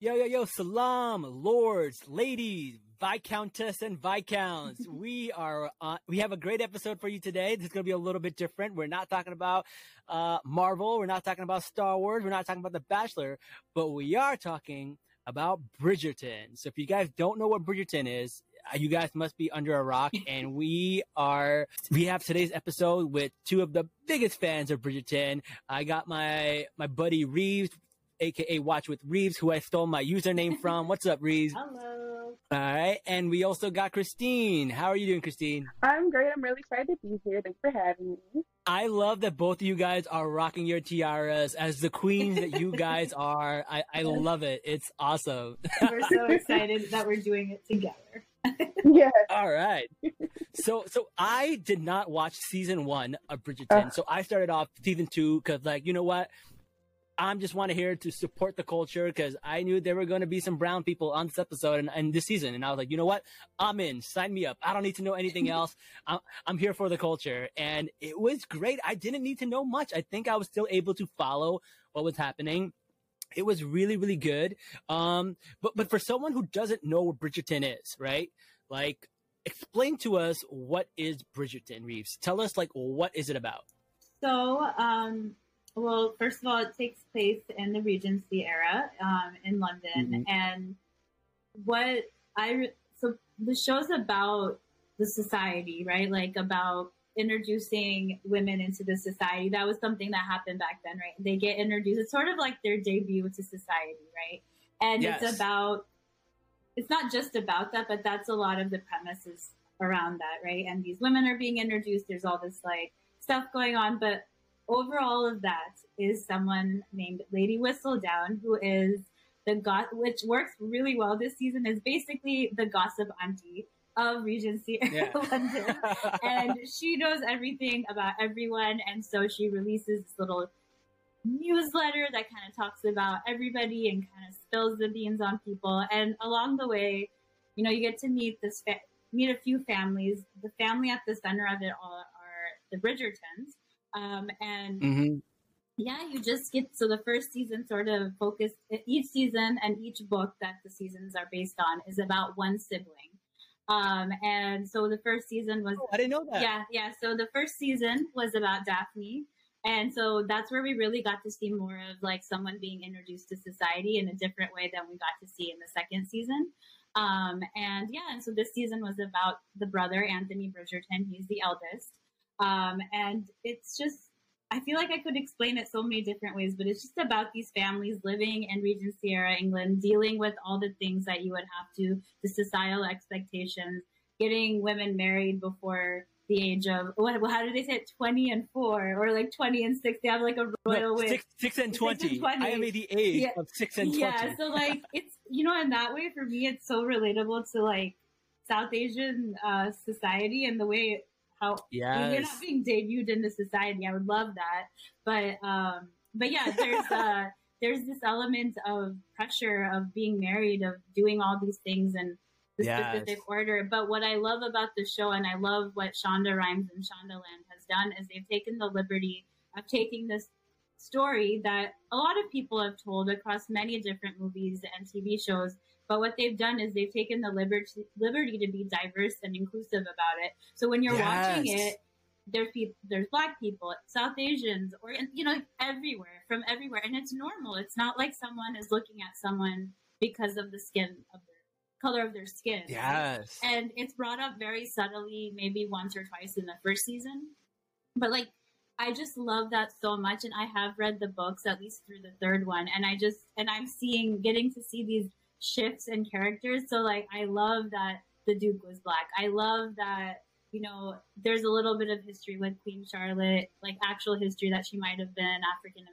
Yo, yo, yo, salam, lords, ladies, viscountess and viscounts. We have a great episode for you today. This is going to be a little bit different. We're not talking about Marvel. We're not talking about Star Wars. We're not talking about The Bachelor, but we are talking about Bridgerton. So if you guys don't know what Bridgerton is, you guys must be under a rock. And we have today's episode with two of the biggest fans of Bridgerton. I got my buddy Reeves, AKA Watch with Reeves, who I stole my username from. What's up, Reeves? Hello. All right. And we also got Christine. How are you doing, Christine? I'm great. I'm really excited to be here. Thanks for having me. I love that both of you guys are rocking your tiaras as the queens that you guys are. I love it. It's awesome. We're so excited that we're doing it together. Yeah. All right. So I did not watch season 1 of Bridgerton. So I started off season 2 because, like, you know what? I just want to hear to support the culture because I knew there were going to be some brown people on this episode and this season. And I was like, you know what? I'm in. Sign me up. I don't need to know anything else. I'm here for the culture. And it was great. I didn't need to know much. I think I was still able to follow what was happening. It was really, really good. But for someone who doesn't know what Bridgerton is, right? Like, explain to us, what is Bridgerton, Reeves? Tell us, like, what is it about? So, well, first of all, it takes place in the Regency era in London, mm-hmm. and so the show's about the society, right? Like, about introducing women into the society. That was something that happened back then, right? They get introduced. It's sort of like their debut to society, right? And yes. It's not just about that, but that's a lot of the premises around that, right? And these women are being introduced. There's all this, like, stuff going on, but over all of that is someone named Lady Whistledown, who is the which works really well this season, is basically the gossip auntie of Regency London. And she knows everything about everyone. And so she releases this little newsletter that kind of talks about everybody and kind of spills the beans on people. And along the way, you know, you get to meet meet a few families. The family at the center of it all are the Bridgertons. And mm-hmm. yeah, you just get, so the first season sort of focused, each season and each book that the seasons are based on is about one sibling. And so the first season was, I didn't know that. Yeah. So the first season was about Daphne. And so that's where we really got to see more of, like, someone being introduced to society in a different way than we got to see in the second season. And so this season was about the brother, Anthony Bridgerton. He's the eldest. And it's just, I feel like I could explain it so many different ways, but it's just about these families living in Regency era England, dealing with all the things that you would have to, the societal expectations, getting women married before the age of, how do they say it? 20 and 4 or like 20 and 6. They have like a royal way. Six and 20. I am at the age of 6 and 20. Yeah, so like it's, you know, in that way for me, it's so relatable to like South Asian society and the way you're not being debuted into society. I would love that, but yeah, there's this element of pressure of being married, of doing all these things in the specific order. But what I love about the show, and I love what Shonda Rhimes and Shondaland has done, is they've taken the liberty of taking this story that a lot of people have told across many different movies and TV shows. But what they've done is they've taken the liberty to be diverse and inclusive about it. So when you're watching it, there's Black people, South Asians, or, you know, everywhere, from everywhere. And it's normal. It's not like someone is looking at someone because of the color of their skin. Yes. Right? And it's brought up very subtly, maybe once or twice in the first season. But like, I just love that so much. And I have read the books, at least through the third one. And I'm getting to see these shifts in characters. So like, I love that the Duke was Black. I love that, you know, there's a little bit of history with Queen Charlotte, like actual history that she might have been African.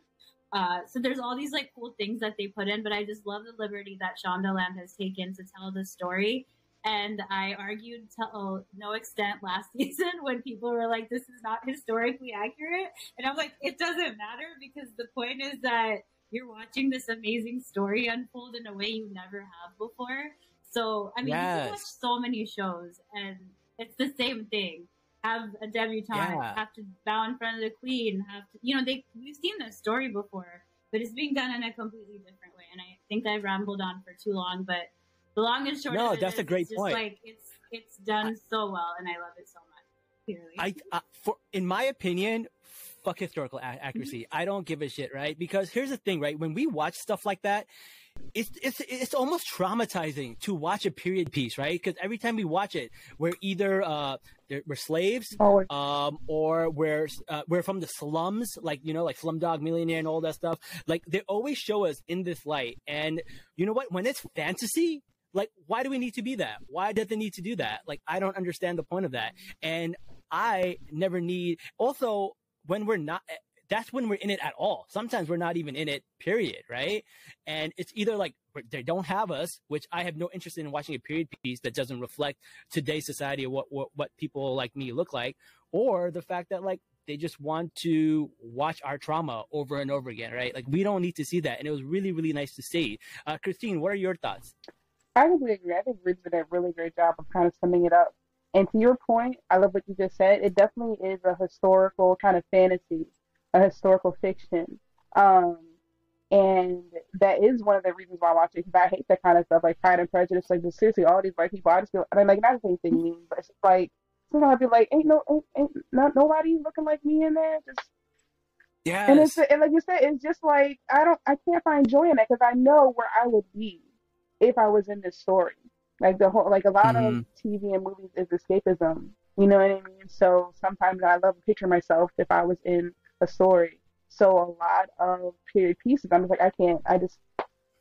So there's all these like cool things that they put in, but I just love the liberty that Shondaland has taken to tell the story. And I argued to no extent last season when people were like, this is not historically accurate. And I'm like, it doesn't matter, because the point is that you're watching this amazing story unfold in a way you never have before. So, I mean, you watch so many shows and it's the same thing. Have a debutante, have to bow in front of the queen, we've seen this story before, but it's being done in a completely different way. And I, think I've rambled on for too long, but the long and short of it is, a great point. Like, it's done so well, and I love it so much. Really. In my opinion, fuck historical accuracy. I don't give a shit, right? Because here's the thing, right? When we watch stuff like that, it's almost traumatizing to watch a period piece, right? Because every time we watch it, we're either we're slaves, or we're from the slums, like Slumdog Millionaire and all that stuff. Like, they always show us in this light, and you know what? When it's fantasy, like, why do we need to be that? Why does it need to do that? Like, I don't understand the point of that. And I never need. Also, when we're not, that's when we're in it at all. Sometimes we're not even in it, period, right? And it's either like they don't have us, which I have no interest in watching a period piece that doesn't reflect today's society or what people like me look like, or the fact that, like, they just want to watch our trauma over and over again, right? Like, we don't need to see that. And it was really, really nice to see. Christine, what are your thoughts? I would agree. I think Reeves did a really great job of kind of summing it up. And to your point, I love what you just said. It definitely is a historical kind of fantasy, a historical fiction. And that is one of the reasons why I watch it, because I hate that kind of stuff, like Pride and Prejudice. Like, seriously, all these white people, I just feel, I mean, like, not the same thing mean, but it's like, sometimes I'll be like, ain't nobody looking like me in there. Just, yes. And it's, and like you said, it's just like, I can't find joy in it, because I know where I would be if I was in this story. Like, the whole, like, a lot of TV and movies is escapism, you know what I mean? So sometimes I love to picture myself if I was in a story. So a lot of period pieces, I'm just like, I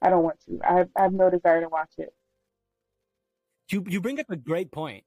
don't want to. I have no desire to watch it. You bring up a great point.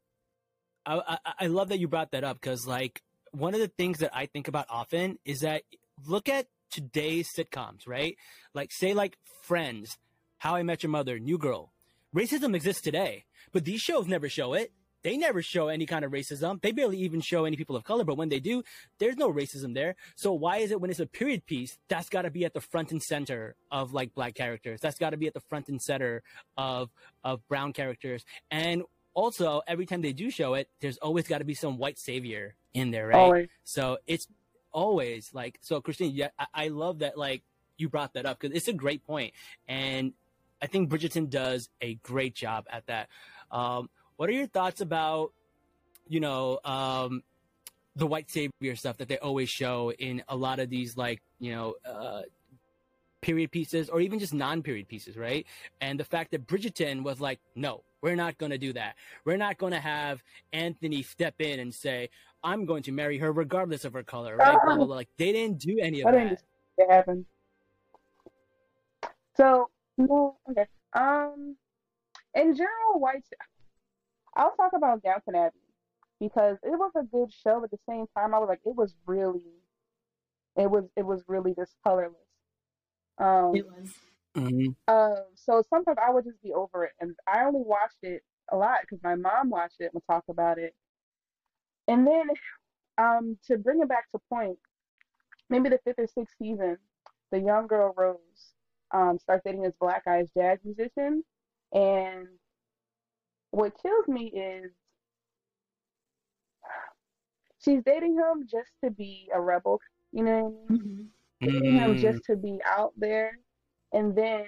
I love that you brought that up, because, like, one of the things that I think about often is that, look at today's sitcoms, right? Like, say, like, Friends, How I Met Your Mother, New Girl. Racism exists today, but these shows never show it. They never show any kind of racism. They barely even show any people of color, but when they do, there's no racism there. So why is it when it's a period piece, that's got to be at the front and center of, like, black characters? That's got to be at the front and center of brown characters. And also, every time they do show it, there's always got to be some white savior in there, right? Always. So it's always, like, so Christine, yeah, I love that, like, you brought that up, because it's a great point. And I think Bridgerton does a great job at that. What are your thoughts about, the white savior stuff that they always show in a lot of these, like, period pieces, or even just non-period pieces, right? And the fact that Bridgerton was like, no, we're not going to do that. We're not going to have Anthony step in and say, I'm going to marry her regardless of her color, right? Like, they didn't do any of that. I didn't understand what happened. So... No, okay. In general, I'll talk about Downton Abbey, because it was a good show, but at the same time, I was like, it was really just colorless. It was. So sometimes I would just be over it, and I only watched it a lot because my mom watched it and would talk about it. And then, to bring it back to point, maybe the 5th or 6th season, the young girl Rose starts dating this black guy's jazz musician, and what kills me is she's dating him just to be a rebel, you know what I mean? Dating him just to be out there. And they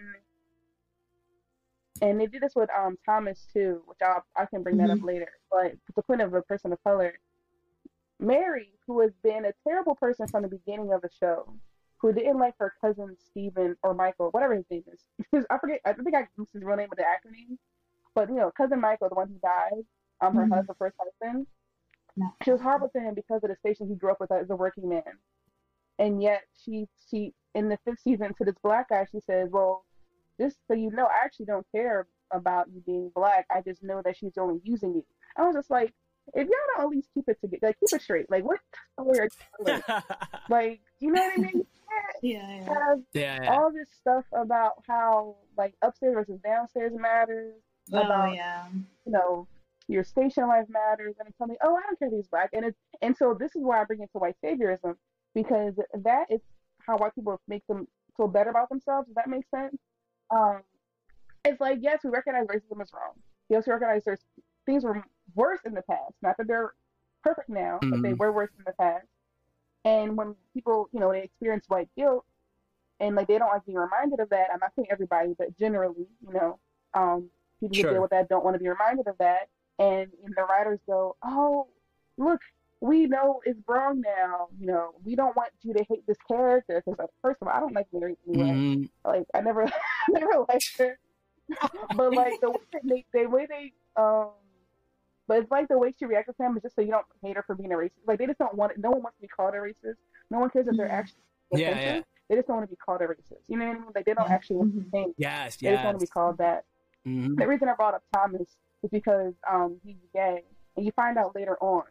did this with Thomas too, which I can bring that up later, but the point of a person of color, Mary, who has been a terrible person from the beginning of the show, who didn't like her cousin Stephen or Michael, whatever his name is. I forget, I think I used his real name with the acronym. But, cousin Michael, the one who died, her husband, first husband, she was horrible to him because of the station he grew up with as a working man. And yet, she in the 5th season, to this black guy, she says, well, just so you know, I actually don't care about you being black. I just know that she's only using you. I was just like, if y'all don't at least keep it together, like, keep it straight. Like, what story are you telling? Like, you know what I mean? Yeah. All this stuff about how, like, upstairs versus downstairs matters. Your station life matters. And it's something, I don't care if he's black. And so this is why I bring it to white saviorism, because that is how white people make them feel better about themselves. Does that make sense? It's like, yes, we recognize racism is wrong. Yes, we recognize there's things were worse in the past. Not that they're perfect now, but they were worse in the past. And when people, they experience white guilt, and like they don't like being reminded of that. I'm not saying everybody, but generally, you know, people who deal with that don't want to be reminded of that. And the writers go, oh, look, we know it's wrong now. You know, we don't want you to hate this character because, like, first of all, I don't like Mary anyway. Like, I never, never liked her. But like the way but it's like the way she reacted to him is just so you don't hate her for being a racist. Like they just don't want it. No one wants to be called a racist. No one cares if they're actually offensive. Yeah. They just don't want to be called a racist. You know what I mean? Like they don't actually want to think. They just want to be called that. The reason I brought up Thomas is because he's gay, and you find out later on,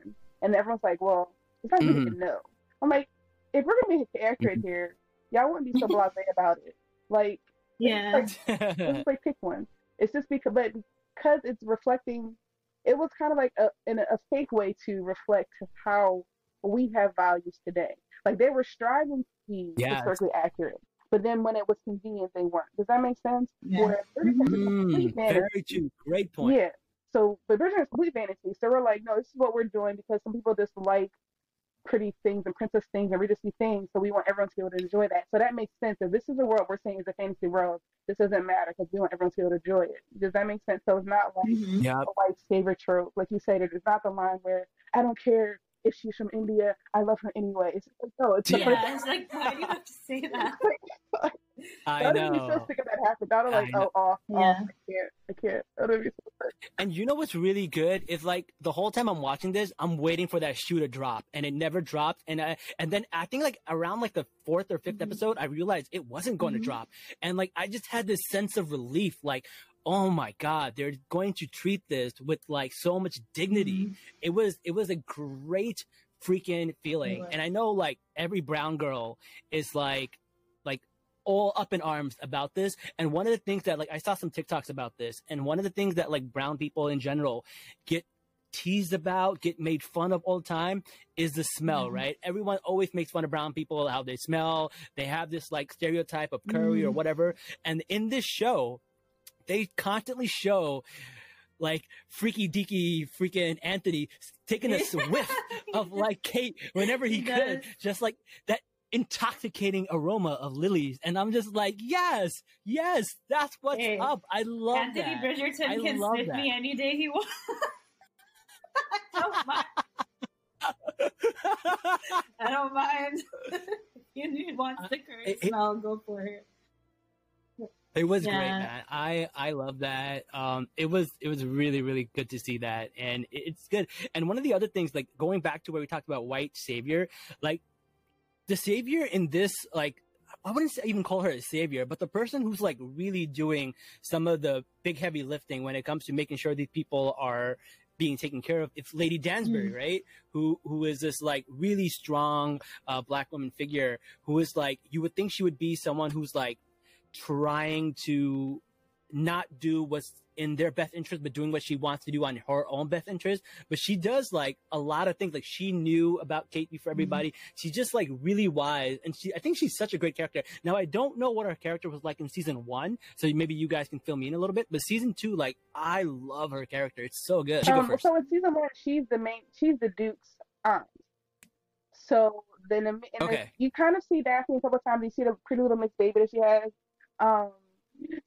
and everyone's like, "Well, it's not really to know." I'm like, if we're gonna make a character in here, y'all wouldn't be so blasé about it. Like, it's like pick one. It's just because, but because it's reflecting. It was kind of like a fake way to reflect how we have values today. Like they were striving to be historically accurate, but then when it was convenient, they weren't. Does that make sense? Where Bridgerton's very true. Great point. Yeah. So, but Bridgerton's complete vanity. So we're like, no, this is what we're doing because some people just like pretty things and princess things and regency things. So we want everyone to be able to enjoy that. So that makes sense. If this is a world we're saying is a fantasy world, this doesn't matter because we want everyone to be able to enjoy it. Does that make sense? So it's not like a white savior trope. Like you said, it's not the line where I don't care if she's from India, I love her anyway. It's like, no, it's the person. It's like, why do you have to say that? I know. Be so sick of that happened. I don't like, I can't. That would be so sick. And you know what's really good is like the whole time I'm watching this, I'm waiting for that shoe to drop, and it never dropped. And then I think like around like the fourth or fifth episode, I realized it wasn't going to drop, and like I just had this sense of relief, like, oh my God, they're going to treat this with like so much dignity. It was a great freaking feeling, and I know like every brown girl is like all up in arms about this. And one of the things that like I saw some TikToks about this, and one of the things that like brown people in general get teased about, get made fun of all the time is the smell, right? Everyone always makes fun of brown people, how they smell. They have this like stereotype of curry or whatever. And in this show, they constantly show like freaky deaky freaking Anthony taking a whiff of like Kate whenever he could, just like that intoxicating aroma of lilies, and I'm just like, yes, that's what's up. I love Anthony that. Bridgerton I can sniff me any day he wants. I don't mind. You want the curry smell, go for it. It was great, man. I love that. It was really, really good to see that, and it's good. And one of the other things, like going back to where we talked about white savior, like the savior in this, like, I wouldn't even call her a savior, but the person who's like really doing some of the big heavy lifting when it comes to making sure these people are being taken care of, it's Lady Danbury, right? Who is this like really strong Black woman figure who is like, you would think she would be someone who's like trying to not do what's in their best interest, but doing what she wants to do on her own best interest. But she does like a lot of things. Like she knew about Kate before everybody. She's just like really wise. And I think she's such a great character. Now, I don't know what her character was like in season 1. So maybe you guys can fill me in a little bit, but season 2, like I love her character. It's so good. So in season 1, she's the Duke's aunt. So then you kind of see Daphne a couple times. You see the pretty little mixed baby that she has.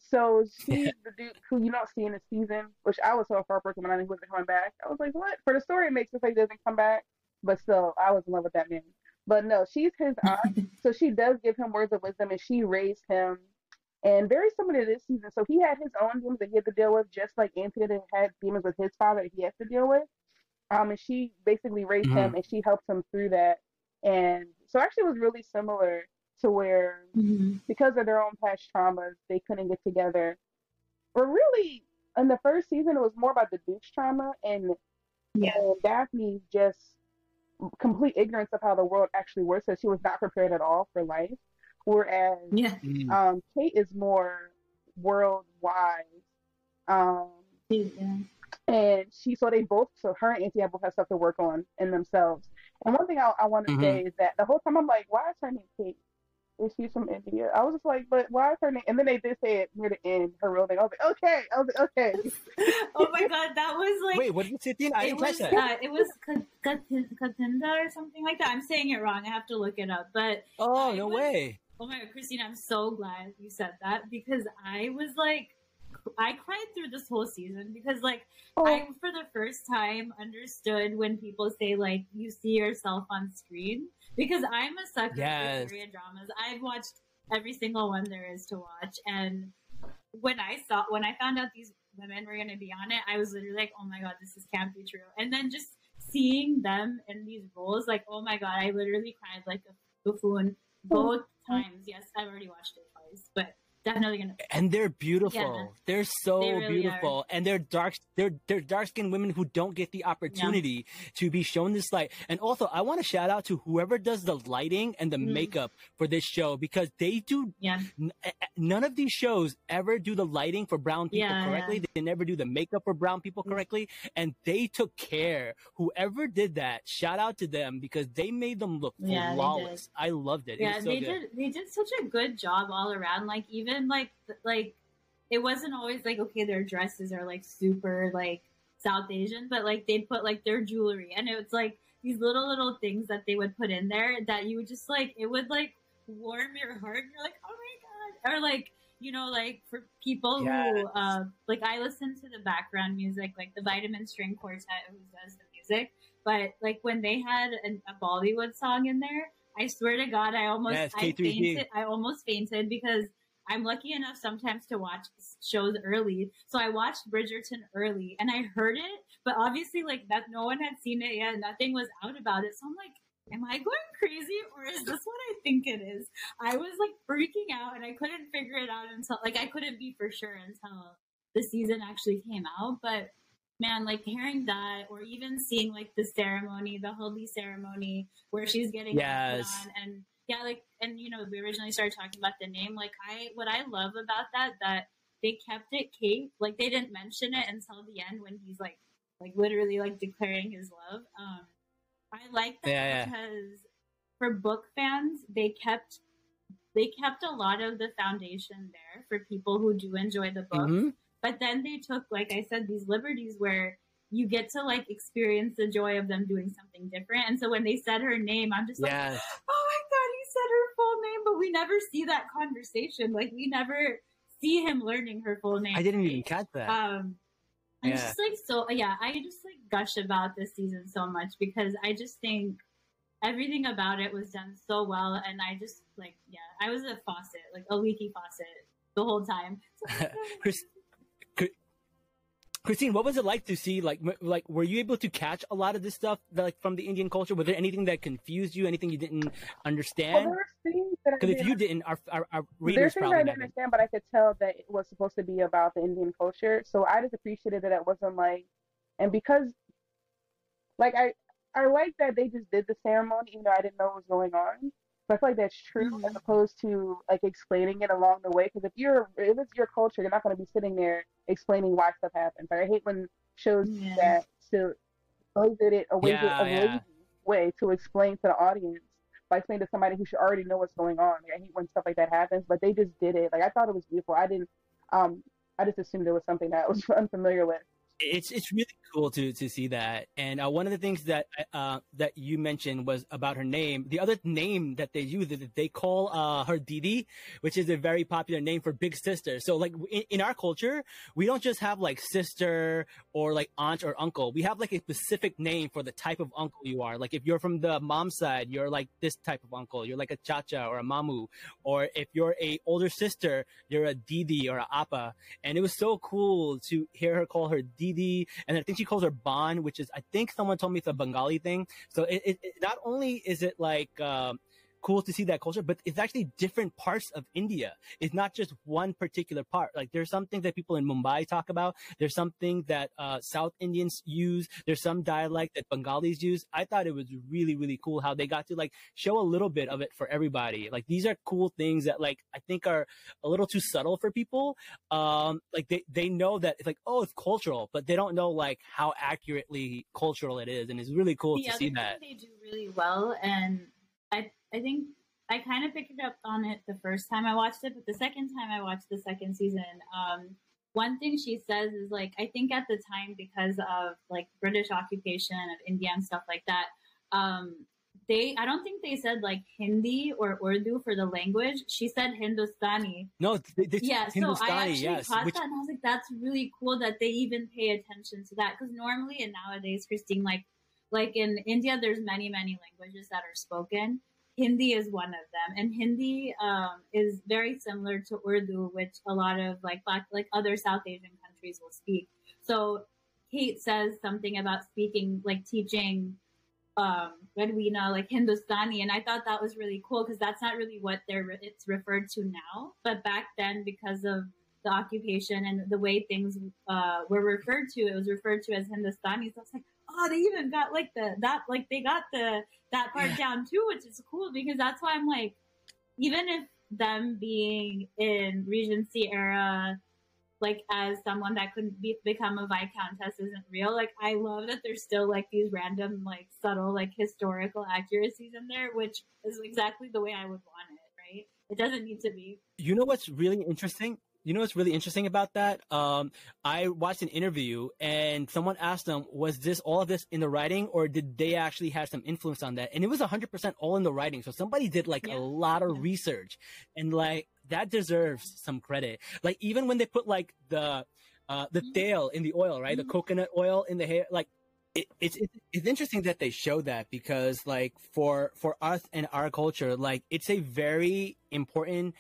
So she's the Duke who you don't see in the season, which I was so heartbroken when I knew he wasn't coming back. I was like, what? For the story, it makes sense like he doesn't come back. But still, I was in love with that man. But no, she's his aunt. So she does give him words of wisdom, and she raised him. And very similar to this season. So he had his own demons that he had to deal with, just like Anthony had demons with his father that he had to deal with. And she basically raised him, and she helped him through that. And so actually it was really similar to where, because of their own past traumas, they couldn't get together. But really, in the first season, it was more about the Duke's trauma and Daphne's just complete ignorance of how the world actually works, so she was not prepared at all for life. Whereas Kate is more world-wise. And her and Auntie both have stuff to work on in themselves. And one thing I want to say is that the whole time I'm like, why is her name Kate? Is she from India? I was just like, but why is her name? And then they did say it near the end, her real name. I was like, okay. Oh my God, that was like. Wait, what did you say? It was Katinda or something like that. I'm saying it wrong. I have to look it up. But oh, no way. Oh my God, Christine, I'm so glad you said that, because I was like, I cried through this whole season because, like, I, for the first time, understood when people say, like, you see yourself on screen, because I'm a sucker for Korean dramas. I've watched every single one there is to watch, and when I found out these women were going to be on it, I was literally like, oh my God, this can't be true. And then just seeing them in these roles, like, oh my God, I literally cried like a buffoon both times. Yes, I've already watched it twice, but definitely gonna. And they're beautiful. Yeah. They're so beautiful, and they're dark. They're dark-skinned women who don't get the opportunity to be shown this light. And also, I want to shout out to whoever does the lighting and the makeup for this show, because they do. Yeah. None of these shows ever do the lighting for brown people correctly. They never do the makeup for brown people correctly, and they took care. Whoever did that, shout out to them, because they made them look flawless. I loved it. Yeah, it was so good. They did such a good job all around. Like even like it wasn't always like, okay, their dresses are like super like South Asian, but like they put like their jewelry, and it was like these little things that they would put in there that you would just like, it would like warm your heart, and you're like, oh my God. Or like, you know, like for people who like, I listen to the background music, like the Vitamin String Quartet, who does the music, but like when they had a Bollywood song in there, I swear to God, I almost fainted because I'm lucky enough sometimes to watch shows early. So I watched Bridgerton early and I heard it, but obviously like that no one had seen it yet. Nothing was out about it. So I'm like, am I going crazy or is this what I think it is? I was like freaking out and I couldn't figure it out until like, I couldn't be for sure until the season actually came out. But man, like hearing that or even seeing like the ceremony, the Haldi ceremony where she's getting on and like, and you know, we originally started talking about the name. Like, what I love about that they kept it Kate. Like, they didn't mention it until the end when he's like literally like declaring his love. I like that because for book fans, they kept a lot of the foundation there for people who do enjoy the book. Mm-hmm. But then they took, like I said, these liberties where you get to like experience the joy of them doing something different. And so when they said her name, I'm just like, oh my God, he said her full name, but we never see that conversation. Like we never see him learning her full name. I didn't even catch that. I'm just like, so I just like gush about this season so much because I just think everything about it was done so well. And I just like, I was a faucet, like a leaky faucet the whole time. So, Christine, what was it like to see, like, were you able to catch a lot of this stuff, like, from the Indian culture? Was there anything that confused you? Anything you didn't understand? Well, there were things that I didn't. Because if you didn't, our readers probably didn't understand, but I could tell that it was supposed to be about the Indian culture. So I just appreciated that it wasn't like, and because, like, I like that they just did the ceremony, even though I didn't know what was going on. So I feel like that's true, as opposed to like explaining it along the way. Because if it's your culture, you're not going to be sitting there explaining why stuff happens. Like I hate when shows do that to did it a lazy way to explain to the audience by explaining to somebody who should already know what's going on. Like I hate when stuff like that happens, but they just did it. Like I thought it was beautiful. I didn't. I just assumed it was something that I was unfamiliar with. It's really cool to see that. And one of the things that you mentioned was about her name. The other name that they use is that they call her Didi, which is a very popular name for big sister. So like in our culture, we don't just have like sister or like aunt or uncle. We have like a specific name for the type of uncle you are. Like if you're from the mom's side, you're like this type of uncle. You're like a chacha or a mamu. Or if you're a older sister, you're a Didi or a appa. And it was so cool to hear her call her Didi. And I think she calls her Bon, which is, I think someone told me it's a Bengali thing. So it not only is it like cool to see that culture, but it's actually different parts of India. It's not just one particular part. Like there's some things that people in Mumbai talk about. There's something that South Indians use. There's some dialect that Bengalis use. I thought it was really, really cool how they got to like show a little bit of it for everybody. Like these are cool things that like I think are a little too subtle for people. Like they know that it's like, oh, it's cultural, but they don't know like how accurately cultural it is. And it's really cool to see that. They do really well, and I think I kind of picked up on it the first time I watched it, but the second time I watched the second season, one thing she says is like, I think at the time because of like British occupation of India and stuff like that, I don't think they said like Hindi or Urdu for the language. She said Hindustani. No, yeah. Hindustani, so I actually caught that, and I was like, that's really cool that they even pay attention to that, because normally and nowadays, Christine, like in India, there's many languages that are spoken. Hindi is one of them, and Hindi is very similar to Urdu, which a lot of like other South Asian countries will speak. So Kate says something about speaking, like teaching Edwina, like Hindustani, and I thought that was really cool because that's not really what it's referred to now. But back then, because of the occupation and the way things were referred to, it was referred to as Hindustani. So I was like, oh, they even got like that part down too, which is cool, because that's why I'm like, even if them being in Regency era, like as someone that couldn't become a Viscountess isn't real, like I love that there's still like these random, like subtle, like historical accuracies in there, which is exactly the way I would want it, right? It doesn't need to be. You know what's really interesting? You know what's really interesting about that? I watched an interview and someone asked them, was this all of this in the writing, or did they actually have some influence on that? And it was 100% all in the writing. So somebody did a lot of research, and like that deserves some credit. Like even when they put like the tail in the oil, right? The coconut oil in the hair, like it's interesting that they show that, because like for us and our culture, like it's a very important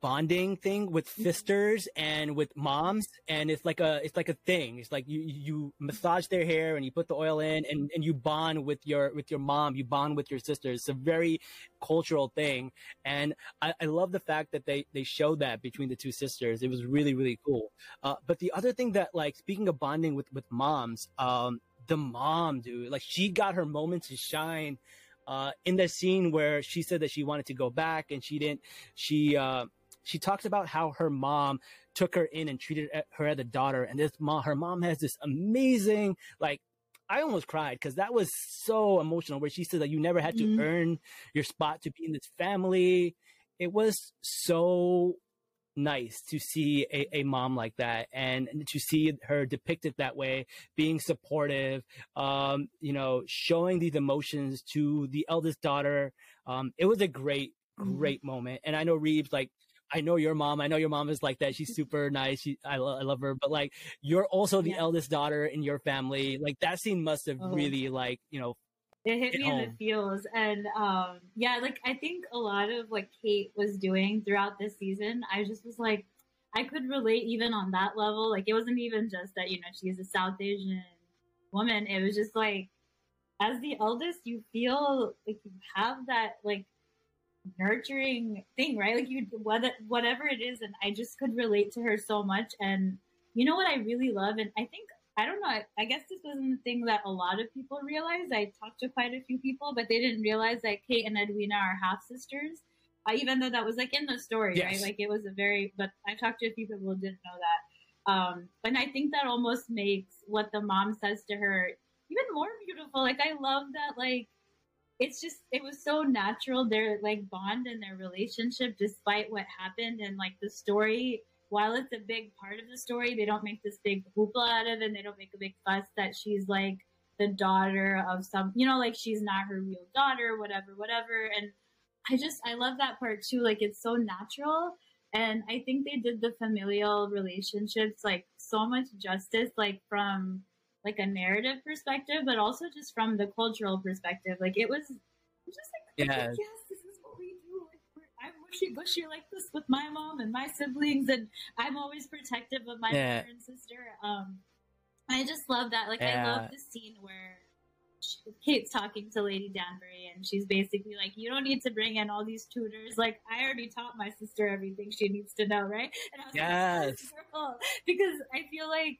bonding thing with sisters and with moms, and it's like a thing. It's like you massage their hair and you put the oil in, and you bond with your mom, you bond with your sister. It's a very cultural thing, and I love the fact that they show that between the two sisters. It was really cool. But the other thing that, like, speaking of bonding with moms, the mom, dude, like she got her moment to shine in the scene where she said that she wanted to go back and she didn't. She talks about how her mom took her in and treated her as a daughter. And her mom has this amazing, like, I almost cried because that was so emotional, where she said that you never had to earn your spot to be in this family. It was so nice to see a mom like that, and to see her depicted that way, being supportive, showing these emotions to the eldest daughter. It was a great moment. And I know Reeves, like, I know your mom is like that. She's super nice. I love her. But like, you're also the eldest daughter in your family. Like that scene must have really, like, you know, it hit me in the feels. And like I think a lot of what Kate was doing throughout this season, I just was like, I could relate even on that level. Like it wasn't even just that, you know, she's a South Asian woman. It was just like, as the eldest, you feel like you have that, like, nurturing thing, right? Like you, whatever it is, and I just could relate to her so much. And you know what I really love, and I think, I don't know, I guess this wasn't the thing that a lot of people realized. I talked to quite a few people, but they didn't realize that Kate and Edwina are half sisters, even though that was like in the story, right? Like it was but I talked to a few people who didn't know that. And I think that almost makes what the mom says to her even more beautiful. Like I love that, like, it's just, it was so natural, their like bond and their relationship, despite what happened. And like the story, while it's a big part of the story, they don't make this big hoopla out of it, and they don't make a big fuss that she's like the daughter of some, you know, like she's not her real daughter, whatever. And I love that part too. Like it's so natural. And I think they did the familial relationships like so much justice, like from like a narrative perspective, but also just from the cultural perspective. Like it was, I'm just like, yes, this is what we do. Like, I'm mushy like this with my mom and my siblings, and I'm always protective of my brother and sister. I just love that. Like I love the scene where Kate's talking to Lady Danbury, and she's basically like, you don't need to bring in all these tutors. Like I already taught my sister everything she needs to know, right? And I was like, oh, because I feel like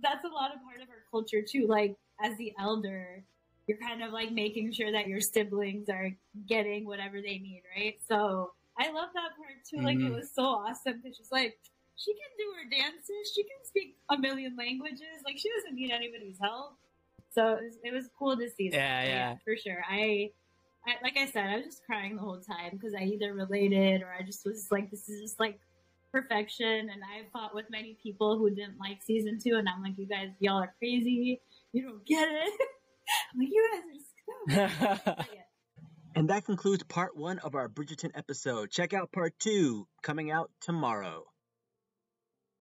that's a lot of part of our culture too. Like as the elder, you're kind of like making sure that your siblings are getting whatever they need, right? So I love that part too. Like it was so awesome because she's like, she can do her dances, she can speak a million languages, like she doesn't need anybody's help. So it was cool to see that. Yeah, for sure. I like I said, I was just crying the whole time because I either related or I just was like, this is just like perfection. And I've fought with many people who didn't like season 2, and I'm like, you guys, y'all are crazy, you don't get it. I'm like, you guys are just And that concludes part 1 of our Bridgerton episode. Check out part 2 coming out tomorrow.